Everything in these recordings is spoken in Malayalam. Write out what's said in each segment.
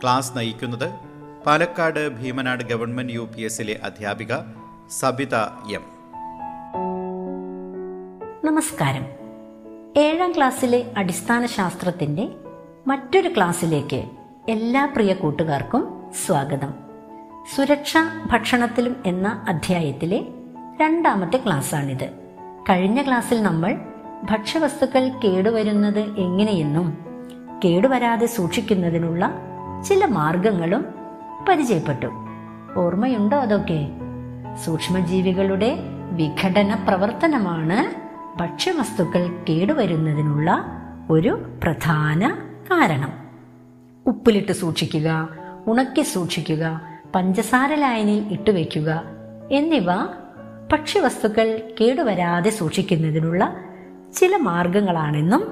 ക്ലാസ് നയിക്കുന്നത് പാലക്കാട് ഭീമനാട് ഗവൺമെന്റ് UPSലെ അധ്യാപിക സബിത എം. നമസ്കാരം. 7ാം ക്ലാസ്സിലെ അടിസ്ഥാന ശാസ്ത്രത്തിന്റെ മറ്റൊരു ക്ലാസ്സിലേക്ക് എല്ലാ പ്രിയ കൂട്ടുകാർക്കും സ്വാഗതം. സുരക്ഷ ഭക്ഷണത്തിലും എന്ന അധ്യായത്തിലെ രണ്ടാമത്തെ ക്ലാസ്സാണിത്. കഴിഞ്ഞ ക്ലാസ്സിൽ നമ്മൾ ഭക്ഷ്യവസ്തുക്കൾ കേടുവരുന്നത് എങ്ങനെയെന്നും കേടുവരാതെ സൂക്ഷിക്കുന്നതിനുള്ള ചില മാർഗങ്ങളും പരിചയപ്പെട്ടു. ഓർമ്മയുണ്ടോ അതൊക്കെ? സൂക്ഷ്മജീവികളുടെ വിഘടന പ്രവർത്തനമാണ് ഭക്ഷ്യവസ്തുക്കൾ കേടുവരുന്നതിനുള്ള ഒരു പ്രധാന കാരണം. ഉപ്പിലിട്ട് സൂക്ഷിക്കുക, ഉണക്കി സൂക്ഷിക്കുക, പഞ്ചസാര ലായനിൽ ഇട്ടുവെക്കുക എന്നിവ ഭക്ഷ്യവസ്തുക്കൾ കേടുവരാതെ സൂക്ഷിക്കുന്നതിനുള്ള ചില മാർഗങ്ങളാണെന്നും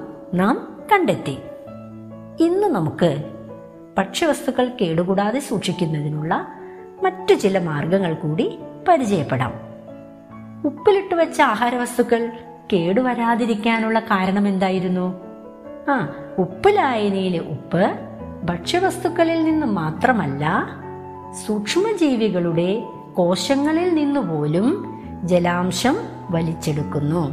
നാം കണ്ടെത്തി. ഇന്ന് നമുക്ക് ഭക്ഷ്യവസ്തുക്കൾ കേടുകൂടാതെ സൂക്ഷിക്കുന്നതിനുള്ള മറ്റു ചില മാർഗങ്ങൾ കൂടി പരിചയപ്പെടാം. ഉപ്പിലിട്ട് വെച്ച ആഹാരവസ്തുക്കൾ കേടുവരാതിരിക്കാനുള്ള കാരണം എന്തായിരുന്നു? ഉപ്പ് ലായനിയിലെ ഉപ്പ് ഭക്ഷ്യവസ്തുക്കളിൽ നിന്ന് മാത്രമല്ല, സൂക്ഷ്മജീവികളുടെ കോശങ്ങളിൽ നിന്നുപോലും ജലാംശം വലിച്ചെടുക്കുന്നു.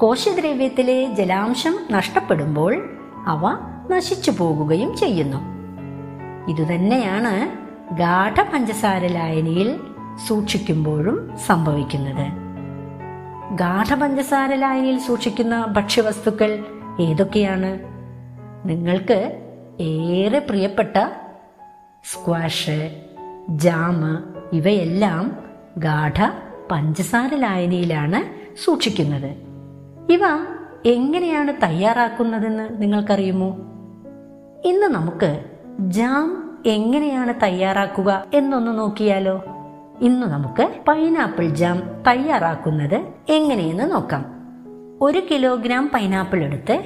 കോശദ്രവ്യത്തിലെ ജലാംശം നഷ്ടപ്പെടുമ്പോൾ അവ നശിച്ചു പോകുകയും ചെയ്യുന്നു. ഇതുതന്നെയാണ് ഗാഢ പഞ്ചസാര ലായനിയിൽ സൂക്ഷിക്കുമ്പോഴും സംഭവിക്കുന്നത്. ഗാഢ പഞ്ചസാര ലായനിയിൽ സൂക്ഷിക്കുന്ന ഭക്ഷ്യവസ്തുക്കൾ ഏതൊക്കെയാണ്? നിങ്ങൾക്ക് ഏറെ പ്രിയപ്പെട്ട സ്ക്വാഷ്, ജാമ് ഇവയെല്ലാം ഗാഢ പഞ്ചസാര ലായനിയിലാണ് സൂക്ഷിക്കുന്നത്. ഇവ എങ്ങനെയാണ് തയ്യാറാക്കുന്നതെന്ന് നിങ്ങൾക്കറിയുമോ? ഇന്ന് നമുക്ക് ജാം എങ്ങനെയാണ് തയ്യാറാക്കുക എന്നൊന്ന് നോക്കിയാലോ. ഇന്ന് നമുക്ക് പൈനാപ്പിൾ ജാം തയ്യാറാക്കുന്നത് എങ്ങനെയെന്ന് നോക്കാം. 1 കിലോഗ്രാം പൈനാപ്പിൾ എടുത്ത്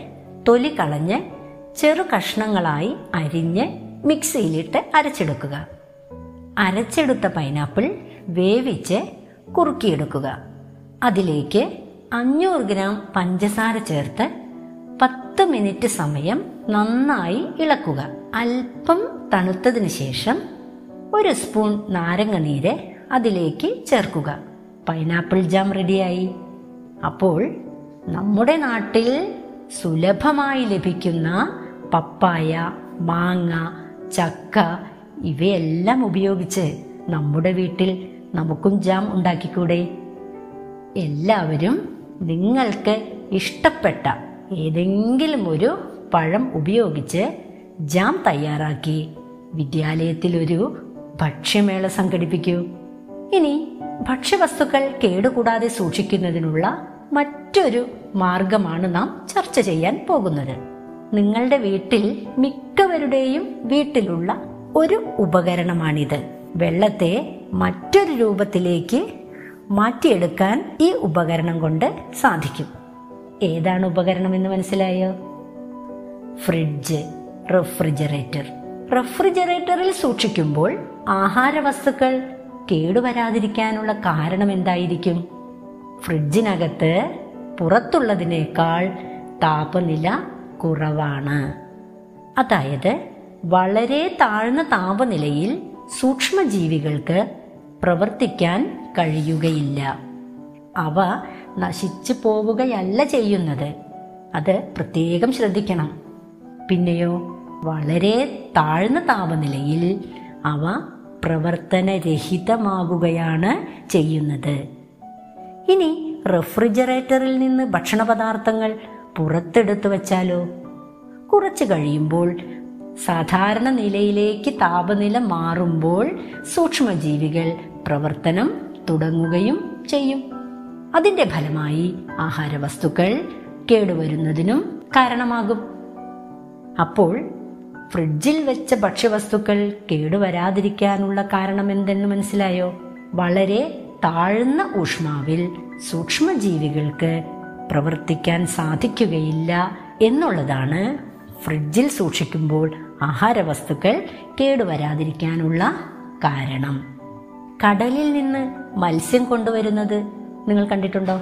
തൊലി കളഞ്ഞ് ചെറു കഷ്ണങ്ങളായി അരിഞ്ഞ് മിക്സിയിലിട്ട് അരച്ചെടുക്കുക. അരച്ചെടുത്ത പൈനാപ്പിൾ വേവിച്ച് കുറുക്കിയെടുക്കുക. അതിലേക്ക് 500 ഗ്രാം പഞ്ചസാര ചേർത്ത് 10 മിനിറ്റ് സമയം നന്നായി ഇളക്കുക. അല്പം തണുത്തതിന് ശേഷം 1 സ്പൂൺ നാരങ്ങ നീര് അതിലേക്ക് ചേർക്കുക. പൈനാപ്പിൾ ജാം റെഡിയായി. അപ്പോൾ നമ്മുടെ നാട്ടിൽ സുലഭമായി ലഭിക്കുന്ന പപ്പായ, മാങ്ങ, ചക്ക ഇവയെല്ലാം ഉപയോഗിച്ച് നമ്മുടെ വീട്ടിൽ നമുക്കും ജാം ഉണ്ടാക്കിക്കൂടെ? എല്ലാവരും നിങ്ങൾക്ക് ഇഷ്ടപ്പെട്ട ഏതെങ്കിലും ഒരു പഴം ഉപയോഗിച്ച് ജാം തയ്യാറാക്കി വിദ്യാലയത്തിലൊരു ഭക്ഷ്യമേള സംഘടിപ്പിക്കൂ. ഇനി ഭക്ഷ്യവസ്തുക്കൾ കേടുകൂടാതെ സൂക്ഷിക്കുന്നതിനുള്ള മറ്റൊരു മാർഗമാണ് നാം ചർച്ച ചെയ്യാൻ പോകുന്നത്. നിങ്ങളുടെ വീട്ടിൽ മിക്കവരുടെയും വീട്ടിലുള്ള ഒരു ഉപകരണമാണിത്. വെള്ളത്തെ മറ്റൊരു രൂപത്തിലേക്ക് മാറ്റിയെടുക്കാൻ ഈ ഉപകരണം കൊണ്ട് സാധിക്കും. ഏതാണ് ഉപകരണം എന്ന് മനസ്സിലായോ? Fridge, refrigerator. റെഫ്രിജറേറ്ററിൽ സൂക്ഷിക്കുമ്പോൾ ആഹാരവസ്തുക്കൾ കേടുവരാതിരിക്കാനുള്ള കാരണം എന്തായിരിക്കും? ഫ്രിഡ്ജിനകത്ത് പുറത്തുള്ളതിനേക്കാൾ താപനില കുറവാണ്. അതായത് വളരെ താഴ്ന്ന താപനിലയിൽ സൂക്ഷ്മജീവികൾക്ക് പ്രവർത്തിക്കാൻ കഴിയുകയില്ല. അവ നശിച്ചു പോവുകയല്ല ചെയ്യുന്നത്. അത് പ്രത്യേകം ശ്രദ്ധിക്കണം. പിന്നെയോ, വളരെ താഴ്ന്ന താപനിലയിൽ അവ പ്രവർത്തനരഹിതമാകുകയാണ് ചെയ്യുന്നത്. ഇനി റെഫ്രിജറേറ്ററിൽ നിന്ന് ഭക്ഷണ പദാർത്ഥങ്ങൾ പുറത്തെടുത്തു വച്ചാലോ? കുറച്ച് കഴിയുമ്പോൾ സാധാരണ നിലയിലേക്ക് താപനില മാറുമ്പോൾ സൂക്ഷ്മജീവികൾ പ്രവർത്തനം തുടങ്ങുകയും ചെയ്യും. അതിന്റെ ഫലമായി ആഹാരവസ്തുക്കൾ കേടുവരുന്നതിനും കാരണമാകും. അപ്പോൾ ഫ്രിഡ്ജിൽ വെച്ച ഭക്ഷ്യവസ്തുക്കൾ കേടുവരാതിരിക്കാനുള്ള കാരണം എന്തെന്ന് മനസ്സിലായോ? വളരെ താഴ്ന്ന ഊഷ്മാവിൽ സൂക്ഷ്മജീവികൾക്ക് പ്രവർത്തിക്കാൻ സാധിക്കുകയില്ല എന്നുള്ളതാണ് ഫ്രിഡ്ജിൽ സൂക്ഷിക്കുമ്പോൾ ആഹാരവസ്തുക്കൾ കേടുവരാതിരിക്കാനുള്ള കാരണം. കടലിൽ നിന്ന് മത്സ്യം കൊണ്ടുവരുന്നത് നിങ്ങൾ കണ്ടിട്ടുണ്ടോ?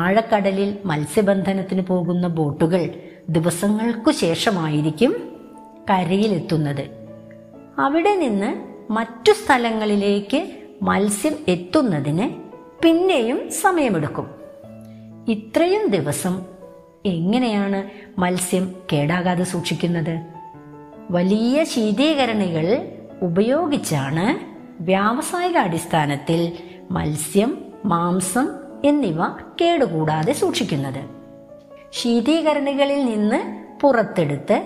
ആഴക്കടലിൽ മത്സ്യബന്ധനത്തിന് പോകുന്ന ബോട്ടുകൾ ദിവസങ്ങൾക്കു ശേഷമായിരിക്കും കരയിലെത്തുന്നത്. അവിടെ നിന്ന് മറ്റു സ്ഥലങ്ങളിലേക്ക് മത്സ്യം എത്തുന്നതിന് പിന്നെയും സമയമെടുക്കും. ഇത്രയും ദിവസം എങ്ങനെയാണ് മത്സ്യം കേടാകാതെ സൂക്ഷിക്കുന്നത്? വലിയ ശീതീകരണികൾ ഉപയോഗിച്ചാണ് വ്യാവസായിക അടിസ്ഥാനത്തിൽ മത്സ്യം, മാംസം എന്നിവ കേടുകൂടാതെ സൂക്ഷിക്കുന്നത്. ശീതീകരണികളിൽ നിന്ന് പുറത്തെടുത്ത്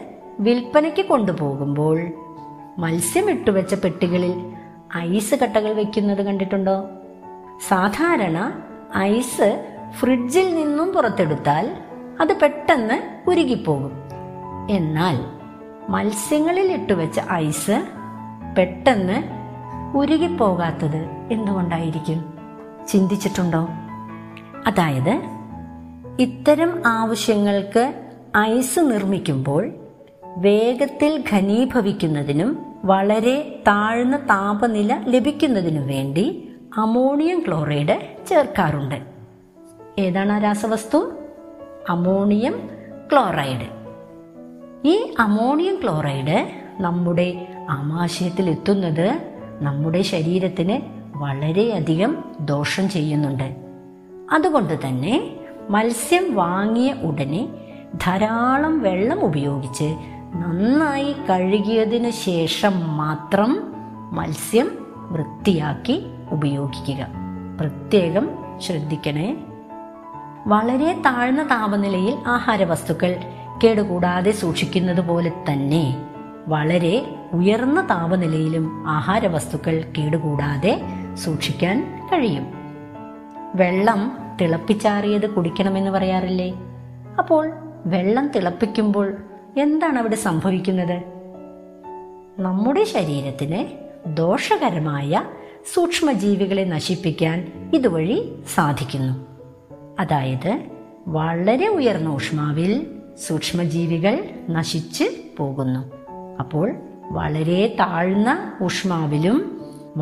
വിൽപ്പനയ്ക്ക് കൊണ്ടുപോകുമ്പോൾ മത്സ്യം ഇട്ടുവെച്ച പെട്ടികളിൽ ഐസ് കട്ടകൾ വെക്കുന്നത് കണ്ടിട്ടുണ്ടോ? സാധാരണ ഐസ് ഫ്രിഡ്ജിൽ നിന്നും പുറത്തെടുത്താൽ അത് പെട്ടെന്ന് ഉരുകിപ്പോകും. എന്നാൽ മത്സ്യങ്ങളിൽ ഇട്ടുവെച്ച ഐസ് പെട്ടെന്ന് ഉരുകിപ്പോകാത്തത് എന്തുകൊണ്ടായിരിക്കും? ചിന്തിച്ചിട്ടുണ്ടോ? അതായത് ഇത്തരം ആവശ്യങ്ങൾക്ക് ഐസ് നിർമ്മിക്കുമ്പോൾ വേഗത്തിൽ ഘനീഭവിക്കുന്നതിനും വളരെ താഴ്ന്ന താപനില ലഭിക്കുന്നതിനു വേണ്ടി അമോണിയം ക്ലോറൈഡ് ചേർക്കാറുണ്ട്. ഏതാണ് ആ രാസവസ്തു? Ammonium chloride. ഈ അമോണിയം ക്ലോറൈഡ് നമ്മുടെ ആമാശയത്തിൽ എത്തുന്നത് നമ്മുടെ ശരീരത്തിന് വളരെയധികം ദോഷം ചെയ്യുന്നുണ്ട്. അതുകൊണ്ട് തന്നെ മത്സ്യം വാങ്ങിയ ഉടനെ ധാരാളം വെള്ളം ഉപയോഗിച്ച് നന്നായി കഴുകിയതിനു ശേഷം മാത്രം മത്സ്യം വൃത്തിയാക്കി ഉപയോഗിക്കുക. പ്രത്യേകം ശ്രദ്ധിക്കണേ. വളരെ താഴ്ന്ന താപനിലയിൽ ആഹാരവസ്തുക്കൾ കേടുകൂടാതെ സൂക്ഷിക്കുന്നത് പോലെ തന്നെ വളരെ ഉയർന്ന താപനിലയിലും ആഹാരവസ്തുക്കൾ കേടുകൂടാതെ സൂക്ഷിക്കാൻ കഴിയും. വെള്ളം തിളപ്പിച്ചാറിയത് കുടിക്കണമെന്ന് പറയാറില്ലേ? അപ്പോൾ വെള്ളം തിളപ്പിക്കുമ്പോൾ എന്താണ് അവിടെ സംഭവിക്കുന്നത്? നമ്മുടെ ശരീരത്തിന് ദോഷകരമായ സൂക്ഷ്മജീവികളെ നശിപ്പിക്കാൻ ഇതുവഴി സാധിക്കുന്നു. അതായത് വളരെ ഉയർന്ന ഊഷ്മാവിൽ സൂക്ഷ്മജീവികൾ നശിച്ച് പോകുന്നു. അപ്പോൾ വളരെ താഴ്ന്ന ഊഷ്മാവിലും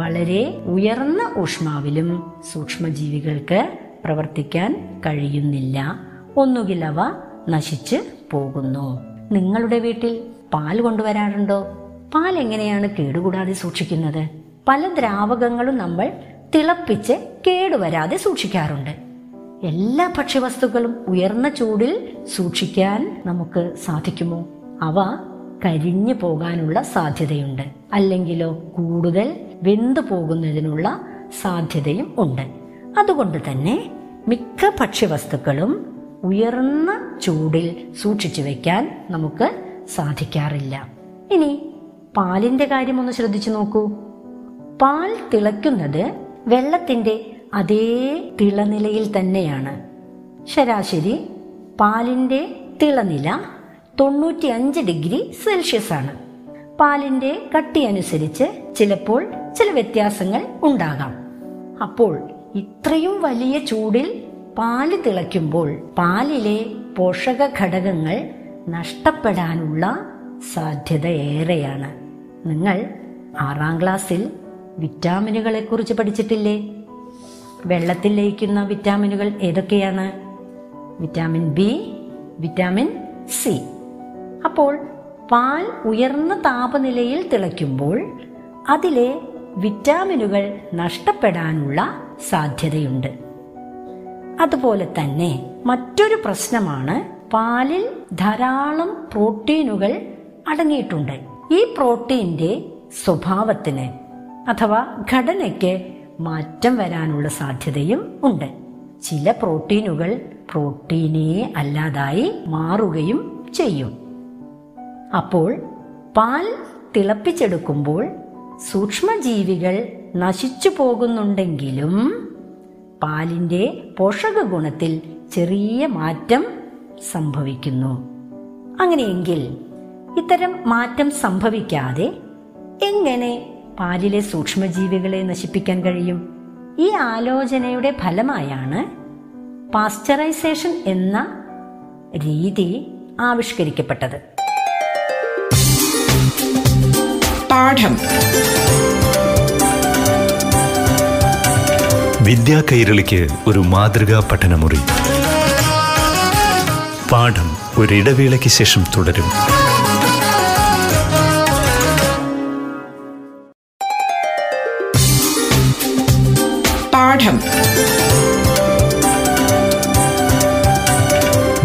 വളരെ ഉയർന്ന ഊഷ്മാവിലും സൂക്ഷ്മജീവികൾക്ക് പ്രവർത്തിക്കാൻ കഴിയുന്നില്ല. ഒന്നുകിൽ അവ നശിച്ച് പോകുന്നു. നിങ്ങളുടെ വീട്ടിൽ പാൽ കൊണ്ടുവരാറുണ്ടോ? പാൽ എങ്ങനെയാണ് കേടുകൂടാതെ സൂക്ഷിക്കുന്നത്? പല ദ്രാവകങ്ങളും നമ്മൾ തിളപ്പിച്ച് കേടുവരാതെ സൂക്ഷിക്കാറുണ്ട്. എല്ലാ ഭക്ഷ്യവസ്തുക്കളും ഉയർന്ന ചൂടിൽ സൂക്ഷിക്കാൻ നമുക്ക് സാധിക്കുമോ? അവ കരിഞ്ഞു പോകാനുള്ള സാധ്യതയുണ്ട്. അല്ലെങ്കിലോ കൂടുതൽ വെന്തു പോകുന്നതിനുള്ള സാധ്യതയും ഉണ്ട്. അതുകൊണ്ട് തന്നെ മിക്ക ഭക്ഷ്യവസ്തുക്കളും ഉയർന്ന ചൂടിൽ സൂക്ഷിച്ചു വയ്ക്കാൻ നമുക്ക് സാധിക്കാറില്ല. ഇനി പാലിൻ്റെ കാര്യം ഒന്ന് ശ്രദ്ധിച്ചു നോക്കൂ. പാൽ തിളയ്ക്കുന്നത് വെള്ളത്തിൻ്റെ അതേ തിളനിലയിൽ തന്നെയാണ്. ശരാശരി പാലിൻ്റെ തിളനില 95°C ആണ്. പാലിൻ്റെ കട്ടി അനുസരിച്ച് ചിലപ്പോൾ ചില വ്യത്യാസങ്ങൾ ഉണ്ടാകാം. അപ്പോൾ ഇത്രയും വലിയ ചൂടിൽ പാല് തിളയ്ക്കുമ്പോൾ പാലിലെ പോഷക ഘടകങ്ങൾ നഷ്ടപ്പെടാനുള്ള സാധ്യത ഏറെയാണ്. നിങ്ങൾ 6ാം ക്ലാസ്സിൽ വിറ്റാമിനുകളെ കുറിച്ച് പഠിച്ചിട്ടില്ലേ? വെള്ളത്തിൽ ലയിക്കുന്ന വിറ്റാമിനുകൾ ഏതൊക്കെയാണ്? Vitamin B, vitamin C. അപ്പോൾ പാൽ ഉയർന്ന താപനിലയിൽ തിളയ്ക്കുമ്പോൾ അതിലെ വിറ്റാമിനുകൾ നഷ്ടപ്പെടാനുള്ള സാധ്യതയുണ്ട്. അതുപോലെ തന്നെ മറ്റൊരു പ്രശ്നമാണ് പാലിൽ ധാരാളം പ്രോട്ടീനുകൾ അടങ്ങിയിട്ടുണ്ട്. ഈ പ്രോട്ടീൻ്റെ സ്വഭാവത്തിന് അഥവാ ഘടനയ്ക്ക് മാറ്റം വരാനുള്ള സാധ്യതയും ഉണ്ട്. ചില പ്രോട്ടീനുകൾ പ്രോട്ടീനേ അല്ലാതായി മാറുകയും ചെയ്യും. അപ്പോൾ പാൽ തിളപ്പിച്ചെടുക്കുമ്പോൾ സൂക്ഷ്മജീവികൾ നശിച്ചു പോകുന്നുണ്ടെങ്കിലും പാലിൻ്റെ പോഷക ഗുണത്തിൽ ചെറിയ മാറ്റം സംഭവിക്കുന്നു. അങ്ങനെയെങ്കിൽ ഇത്തരം മാറ്റം സംഭവിക്കാതെ എങ്ങനെ പാലിലെ സൂക്ഷ്മജീവികളെ നശിപ്പിക്കാൻ കഴിയും? ഈ ആലോചനയുടെ ഫലമായാണ് പാസ്ചറൈസേഷൻ എന്ന രീതി ആവിഷ്കരിക്കപ്പെട്ടത്. പാഠം വിദ്യാ കൈരളിക്ക് ഒരു മാതൃകാ പഠനമുറി. പാഠം ഒരിടവേളയ്ക്ക് ശേഷം തുടരും.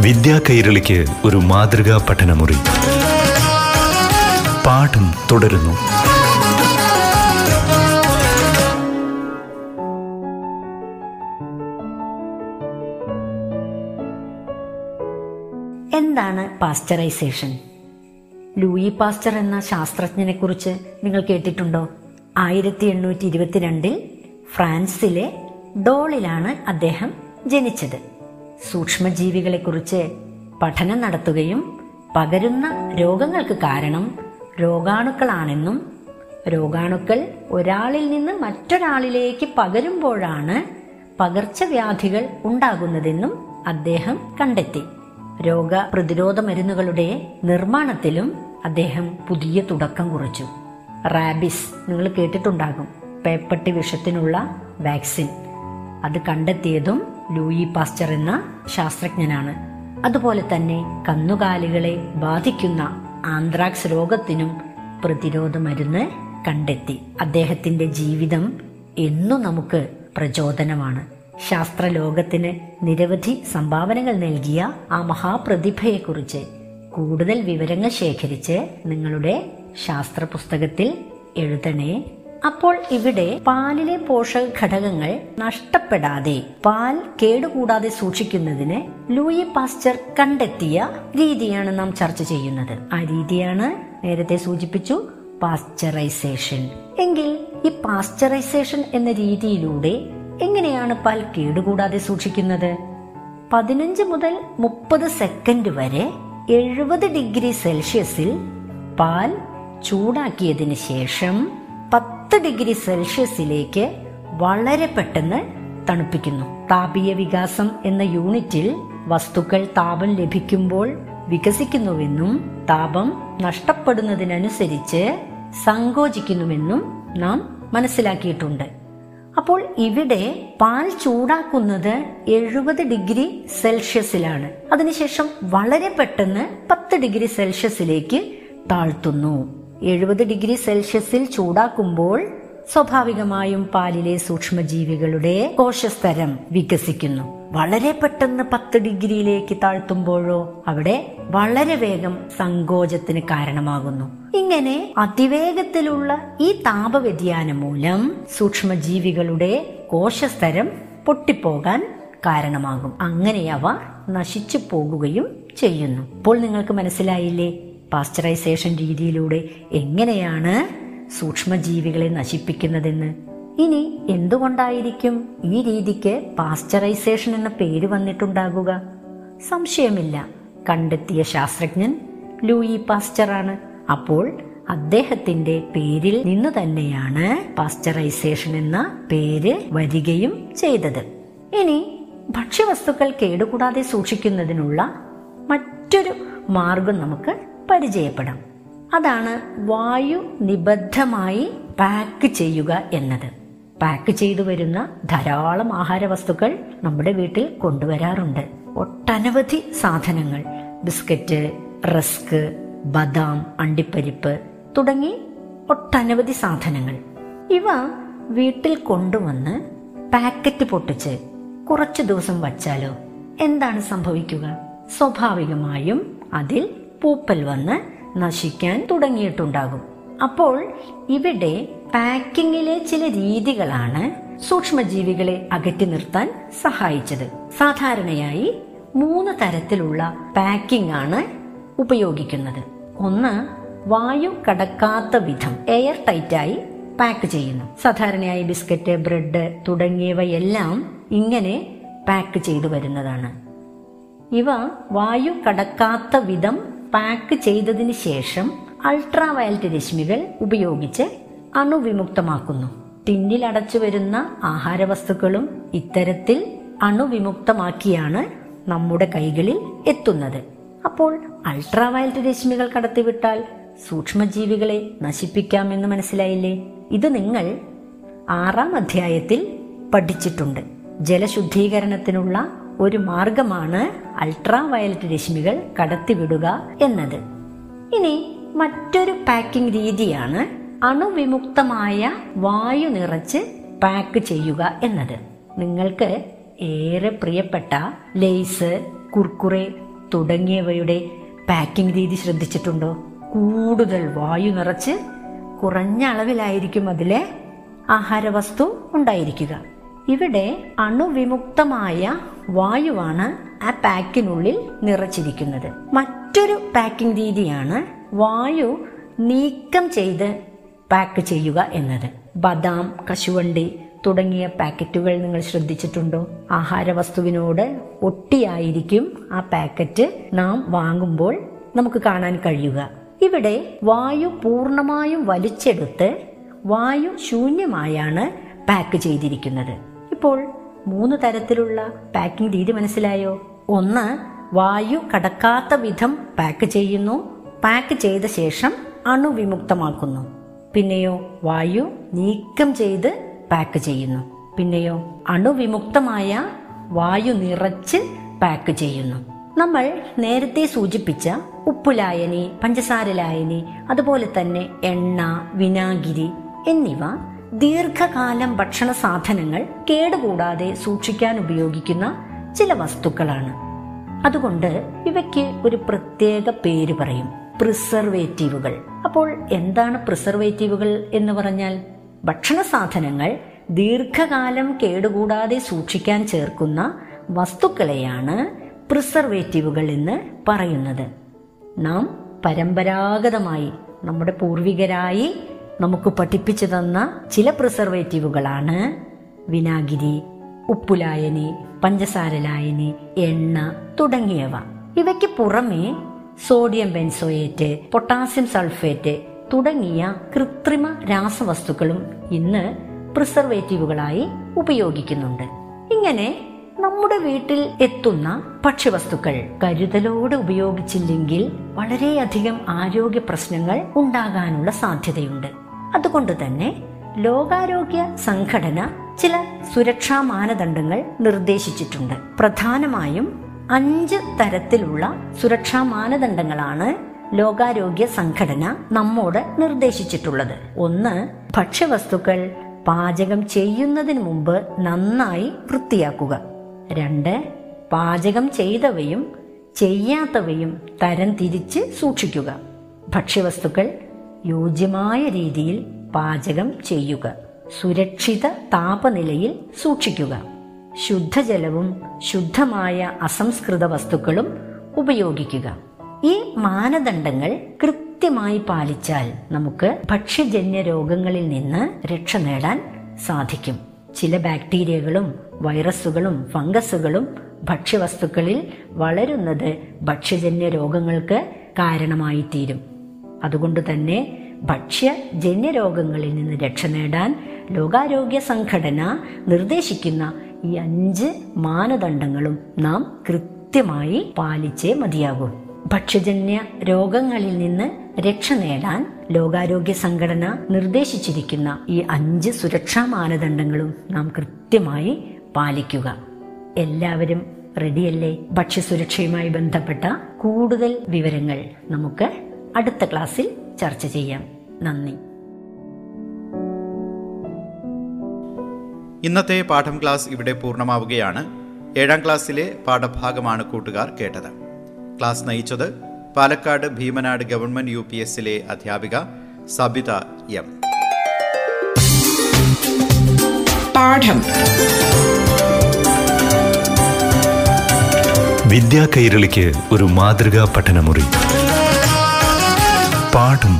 വിദ്യാ കൈരളിക്ക് ഒരു മാതൃകാ പഠനമുറി. പാഠം തുടരുന്നു. എന്താണ് പാസ്ചറൈസേഷൻ? ലൂയി പാസ്ചർ എന്ന ശാസ്ത്രജ്ഞനെ കുറിച്ച് നിങ്ങൾ കേട്ടിട്ടുണ്ടോ? 1822 ഫ്രാൻസിലെ ഡോളിലാണ് അദ്ദേഹം ജനിച്ചത്. സൂക്ഷ്മജീവികളെക്കുറിച്ച് പഠനം നടത്തുകയും പകരുന്ന രോഗങ്ങൾക്ക് കാരണം രോഗാണുക്കളാണെന്നും രോഗാണുക്കൾ ഒരാളിൽ നിന്ന് മറ്റൊരാളിലേക്ക് പകരുമ്പോഴാണ് പകർച്ചവ്യാധികൾ ഉണ്ടാകുന്നതെന്നും അദ്ദേഹം കണ്ടെത്തി. രോഗപ്രതിരോധ മരുന്നുകളുടെ നിർമ്മാണത്തിലും അദ്ദേഹം പുതിയ തുടക്കം കുറിച്ചു. റാബിസ് നിങ്ങൾ കേട്ടിട്ടുണ്ടാകും, പേപ്പട്ടി വിഷത്തിനുള്ള വാക്സിൻ. അത് കണ്ടെത്തിയതും ലൂയി പാസ്ചർ എന്ന ശാസ്ത്രജ്ഞനാണ്. അതുപോലെ തന്നെ കന്നുകാലികളെ ബാധിക്കുന്ന ആന്ത്രാക്സ് രോഗത്തിനും പ്രതിരോധ മരുന്ന് കണ്ടെത്തി. അദ്ദേഹത്തിന്റെ ജീവിതം എന്നും നമുക്ക് പ്രചോദനമാണ്. ശാസ്ത്രലോകത്തിന് നിരവധി സംഭാവനകൾ നൽകിയ ആ മഹാപ്രതിഭയെക്കുറിച്ച് കൂടുതൽ വിവരങ്ങൾ ശേഖരിച്ച് നിങ്ങളുടെ ശാസ്ത്ര പുസ്തകത്തിൽ എഴുതണേ. അപ്പോൾ ഇവിടെ പാലിലെ പോഷക ഘടകങ്ങൾ നഷ്ടപ്പെടാതെ പാൽ കേടുകൂടാതെ സൂക്ഷിക്കുന്നതിന് ലൂയി പാസ്ചർ കണ്ടെത്തിയ രീതിയാണ് നാം ചർച്ച ചെയ്യുന്നത്. ആ രീതിയാണ് നേരത്തെ സൂചിപ്പിച്ചു, പാസ്ചറൈസേഷൻ. എങ്കിൽ ഈ പാസ്ചറൈസേഷൻ എന്ന രീതിയിലൂടെ എങ്ങനെയാണ് പാൽ കേടുകൂടാതെ സൂക്ഷിക്കുന്നത്? 15 മുതൽ 30 സെക്കൻഡ് വരെ 70 ഡിഗ്രി സെൽഷ്യസിൽ പാൽ ചൂടാക്കിയതിന് ശേഷം 10 ഡിഗ്രി സെൽഷ്യസിലേക്ക് വളരെ പെട്ടെന്ന് തണുപ്പിക്കുന്നു. താപീയ വികാസം എന്ന യൂണിറ്റിൽ വസ്തുക്കൾ താപം ലഭിക്കുമ്പോൾ വികസിക്കുന്നുവെന്നും താപം നഷ്ടപ്പെടുന്നതിനനുസരിച്ച് സങ്കോചിക്കുന്നുവെന്നും നാം മനസ്സിലാക്കിയിട്ടുണ്ട്. അപ്പോൾ ഇവിടെ പാൽ ചൂടാക്കുന്നത് 70 ഡിഗ്രി സെൽഷ്യസിലാണ്. അതിനുശേഷം വളരെ പെട്ടെന്ന് 10 ഡിഗ്രി സെൽഷ്യസിലേക്ക് താഴ്ത്തുന്നു. 70 ഡിഗ്രി സെൽഷ്യസിൽ ചൂടാക്കുമ്പോൾ സ്വാഭാവികമായും പാലിലെ സൂക്ഷ്മജീവികളുടെ കോശസ്തരം വികസിക്കുന്നു. വളരെ പെട്ടെന്ന് 10 ഡിഗ്രിയിലേക്ക് താഴ്ത്തുമ്പോഴോ അവിടെ വളരെ വേഗം സങ്കോചത്തിന് കാരണമാകുന്നു. ഇങ്ങനെ അതിവേഗത്തിലുള്ള ഈ താപവ്യതിയാനം മൂലം സൂക്ഷ്മജീവികളുടെ കോശസ്തരം പൊട്ടിപ്പോകാൻ കാരണമാകും. അങ്ങനെ അവ നശിച്ചു പോകുകയും ചെയ്യുന്നു. ഇപ്പോൾ നിങ്ങൾക്ക് മനസ്സിലായില്ലേ പാസ്ചറൈസേഷൻ രീതിയിലൂടെ എങ്ങനെയാണ് സൂക്ഷ്മജീവികളെ നശിപ്പിക്കുന്നതെന്ന്? ഇനി എന്തുകൊണ്ടായിരിക്കും ഈ രീതിക്ക് പാസ്ചറൈസേഷൻ എന്ന പേര് വന്നിട്ടുണ്ടാകുക? സംശയമില്ല, കണ്ടെത്തിയ ശാസ്ത്രജ്ഞൻ ലൂയി പാസ്ചറാണ്. അപ്പോൾ അദ്ദേഹത്തിന്റെ പേരിൽ നിന്ന് തന്നെയാണ് പാസ്ചറൈസേഷൻ എന്ന പേര് വരികയും ചെയ്തത്. ഇനി ഭക്ഷ്യവസ്തുക്കൾ കേടുകൂടാതെ സൂക്ഷിക്കുന്നതിനുള്ള മറ്റൊരു മാർഗം നമുക്ക് പരിചയപ്പെടാം. അതാണ് വായു നിബദ്ധമായി പാക്ക് ചെയ്യുക എന്നത്. പാക്ക് ചെയ്തു വരുന്ന ധാരാളം ആഹാര വസ്തുക്കൾ നമ്മുടെ വീട്ടിൽ കൊണ്ടുവരാറുണ്ട്. ഒട്ടനവധി സാധനങ്ങൾ, ബിസ്ക്കറ്റ്, റസ്ക്, ബദാം, അണ്ടിപ്പരിപ്പ് തുടങ്ങി ഒട്ടനവധി സാധനങ്ങൾ. ഇവ വീട്ടിൽ കൊണ്ടുവന്ന് പാക്കറ്റ് പൊട്ടിച്ച് കുറച്ചു ദിവസം വച്ചാലോ എന്താണ് സംഭവിക്കുക? സ്വാഭാവികമായും അതിൽ പൂപ്പൽ വന്ന് നശിക്കാൻ തുടങ്ങിയിട്ടുണ്ടാകും. അപ്പോൾ ഇവിടെ പാക്കിങ്ങിലെ ചില രീതികളാണ് സൂക്ഷ്മജീവികളെ അകറ്റി നിർത്താൻ സഹായിച്ചത്. സാധാരണയായി 3 തരത്തിലുള്ള പാക്കിംഗ് ആണ് ഉപയോഗിക്കുന്നത്. ഒന്ന്, വായു കടക്കാത്ത വിധം എയർ ടൈറ്റായി പാക്ക് ചെയ്യുന്നു. സാധാരണയായി ബിസ്ക്കറ്റ്, ബ്രെഡ് തുടങ്ങിയവയെല്ലാം ഇങ്ങനെ പാക്ക് ചെയ്തു വരുന്നതാണ്. ഇവ വായു കടക്കാത്ത വിധം പാക്ക് ചെയ്തതിന് ശേഷം അൾട്രാവയലറ്റ് രശ്മികൾ ഉപയോഗിച്ച് അണുവിമുക്തമാക്കുന്നു. ടിന്നിൽ അടച്ചു വരുന്ന ആഹാരവസ്തുക്കളും ഇത്തരത്തിൽ അണുവിമുക്തമാക്കിയാണ് നമ്മുടെ കൈകളിൽ എത്തുന്നത്. അപ്പോൾ അൾട്രാവയലറ്റ് രശ്മികൾ കടത്തിവിട്ടാൽ സൂക്ഷ്മജീവികളെ നശിപ്പിക്കാമെന്ന് മനസ്സിലായില്ലേ? ഇത് നിങ്ങൾ 6ാം അധ്യായത്തിൽ പഠിച്ചിട്ടുണ്ട്. ജലശുദ്ധീകരണത്തിനുള്ള ഒരു മാർഗമാണ് അൾട്രാവയലറ്റ് രശ്മികൾ കടത്തിവിടുക എന്നത്. ഇനി മറ്റൊരു പാക്കിംഗ് രീതിയാണ് അണുവിമുക്തമായ വായു നിറച്ച് പാക്ക് ചെയ്യുക എന്നത്. നിങ്ങൾക്ക് ഏറെ പ്രിയപ്പെട്ട ലേസ്, കുർക്കുറെ തുടങ്ങിയവയുടെ പാക്കിംഗ് രീതി ശ്രദ്ധിച്ചിട്ടുണ്ടോ? കൂടുതൽ വായു നിറച്ച് കുറഞ്ഞ അളവിലായിരിക്കും അതിലെ ആഹാരവസ്തു ഉണ്ടായിരിക്കുക. ഇവിടെ അണുവിമുക്തമായ വായുവാണ് ആ പാക്കിനുള്ളിൽ നിറച്ചിരിക്കുന്നത്. മറ്റൊരു പാക്കിംഗ് രീതിയാണ് വായു നീക്കം ചെയ്ത് പാക്ക് ചെയ്യുക എന്നത്. ബദാം, കശുവണ്ടി തുടങ്ങിയ പാക്കറ്റുകൾ നിങ്ങൾ ശ്രദ്ധിച്ചിട്ടുണ്ടോ? ആഹാരവസ്തുവിനോട് ഒട്ടിയായിരിക്കും ആ പാക്കറ്റ് നാം വാങ്ങുമ്പോൾ നമുക്ക് കാണാൻ കഴിയുക. ഇവിടെ വായു പൂർണ്ണമായും വലിച്ചെടുത്ത് വായു ശൂന്യമായാണ് പാക്ക് ചെയ്തിരിക്കുന്നത്. ഇപ്പോൾ 3 തരത്തിലുള്ള പാക്കിംഗ് രീതി മനസ്സിലായോ? ഒന്ന്, വായു കടക്കാത്ത വിധം പാക്ക് ചെയ്യുന്നു, പാക്ക് ചെയ്ത ശേഷം അണുവിമുക്തമാക്കുന്നു. പിന്നെയോ വായു നീക്കം ചെയ്ത് പാക്ക് ചെയ്യുന്നു. പിന്നെയോ അണുവിമുക്തമായ വായു നിറച്ച് പാക്ക് ചെയ്യുന്നു. നമ്മൾ നേരത്തെ സൂചിപ്പിച്ച ഉപ്പുലായനി, പഞ്ചസാര ലായനി, അതുപോലെ തന്നെ എണ്ണ, വിനാഗിരി എന്നിവ ദീർഘകാലം ഭക്ഷണ സാധനങ്ങൾ കേടുകൂടാതെ സൂക്ഷിക്കാൻ ഉപയോഗിക്കുന്ന ചില വസ്തുക്കളാണ്. അതുകൊണ്ട് ഇവയ്ക്ക് ഒരു പ്രത്യേക പേര് പറയും, പ്രിസർവേറ്റീവുകൾ. അപ്പോൾ എന്താണ് പ്രിസർവേറ്റീവുകൾ എന്ന് പറഞ്ഞാൽ? ഭക്ഷണ സാധനങ്ങൾ ദീർഘകാലം കേടുകൂടാതെ സൂക്ഷിക്കാൻ ചേർക്കുന്ന വസ്തുക്കളെയാണ് പ്രിസർവേറ്റീവുകൾ എന്ന് പറയുന്നത്. നാം പരമ്പരാഗതമായി നമ്മുടെ പൂർവികരായി നമുക്ക് പഠിപ്പിച്ചു തന്ന ചില പ്രിസർവേറ്റീവുകളാണ് വിനാഗിരി, ഉപ്പുലായനി, പഞ്ചസാര ലായനി, എണ്ണ തുടങ്ങിയവ. ഇവയ്ക്ക് പുറമെ സോഡിയം ബെൻസോയേറ്റ്, പൊട്ടാസ്യം സൾഫേറ്റ് തുടങ്ങിയ കൃത്രിമ രാസവസ്തുക്കളും ഇന്ന് പ്രിസർവേറ്റീവുകളായി ഉപയോഗിക്കുന്നുണ്ട്. ഇങ്ങനെ നമ്മുടെ വീട്ടിൽ എത്തുന്ന ഭക്ഷ്യവസ്തുക്കൾ കരുതലോടെ ഉപയോഗിച്ചില്ലെങ്കിൽ വളരെയധികം ആരോഗ്യ പ്രശ്നങ്ങൾ ഉണ്ടാകാനുള്ള സാധ്യതയുണ്ട്. അതുകൊണ്ട് തന്നെ ലോകാരോഗ്യ സംഘടന ചില സുരക്ഷാ മാനദണ്ഡങ്ങൾ നിർദ്ദേശിച്ചിട്ടുണ്ട്. പ്രധാനമായും 5 തരത്തിലുള്ള സുരക്ഷാ മാനദണ്ഡങ്ങളാണ് ലോകാരോഗ്യ സംഘടന നമ്മോട് നിർദ്ദേശിച്ചിട്ടുള്ളത്. ഒന്ന്, ഭക്ഷ്യവസ്തുക്കൾ പാചകം ചെയ്യുന്നതിന് മുമ്പ് നന്നായി വൃത്തിയാക്കുക. 2, പാചകം ചെയ്തവയും ചെയ്യാത്തവയും തരം തിരിച്ച് സൂക്ഷിക്കുക. ഭക്ഷ്യവസ്തുക്കൾ യോജ്യമായ രീതിയിൽ പാചകം ചെയ്യുക. സുരക്ഷിത താപനിലയിൽ സൂക്ഷിക്കുക. ശുദ്ധജലവും ശുദ്ധമായ അസംസ്കൃത വസ്തുക്കളും ഉപയോഗിക്കുക. ഈ മാനദണ്ഡങ്ങൾ കൃത്യമായി പാലിച്ചാൽ നമുക്ക് ഭക്ഷ്യജന്യ രോഗങ്ങളിൽ നിന്ന് രക്ഷ നേടാൻ സാധിക്കും. ചില ബാക്ടീരിയകളും വൈറസുകളും ഫംഗസുകളും ഭക്ഷ്യവസ്തുക്കളിൽ വളരുന്നത് ഭക്ഷ്യജന്യ രോഗങ്ങൾക്ക് കാരണമായി തീരും. അതുകൊണ്ട് തന്നെ ഭക്ഷ്യജന്യ രോഗങ്ങളിൽ നിന്ന് രക്ഷ നേടാൻ ലോകാരോഗ്യ സംഘടന നിർദ്ദേശിക്കുന്ന ഈ 5 മാനദണ്ഡങ്ങളും നാം കൃത്യമായി പാലിച്ചേ മതിയാകൂ. ഭക്ഷ്യജന്യ രോഗങ്ങളിൽ നിന്ന് രക്ഷ നേടാൻ ലോകാരോഗ്യ സംഘടന നിർദ്ദേശിച്ചിരിക്കുന്ന ഈ 5 സുരക്ഷാ മാനദണ്ഡങ്ങളും നാം കൃത്യമായി പാലിക്കുക. എല്ലാവരും റെഡിയല്ലേ? ഭക്ഷ്യസുരക്ഷയുമായി ബന്ധപ്പെട്ട കൂടുതൽ വിവരങ്ങൾ നമുക്ക് അടുത്ത ക്ലാസ്സിൽ ചർച്ച ചെയ്യാം. നന്ദി. ഇന്നത്തെ പാഠം ക്ലാസ് ഇവിടെ പൂർണ്ണമാവുകയാണ്. 7ാം ക്ലാസ്സിലെ പാഠഭാഗമാണ് കൂട്ടുകാർ കേട്ടത്. ക്ലാസ് നയിച്ചത് പാലക്കാട് ഭീമനാട് ഗവൺമെന്റ് UPSലെ അധ്യാപിക സബിത എം. പാഠം വിദ്യാ കൈരളിക്ക് ഒരു മാതൃകാ പഠനമുറി. പാഠം.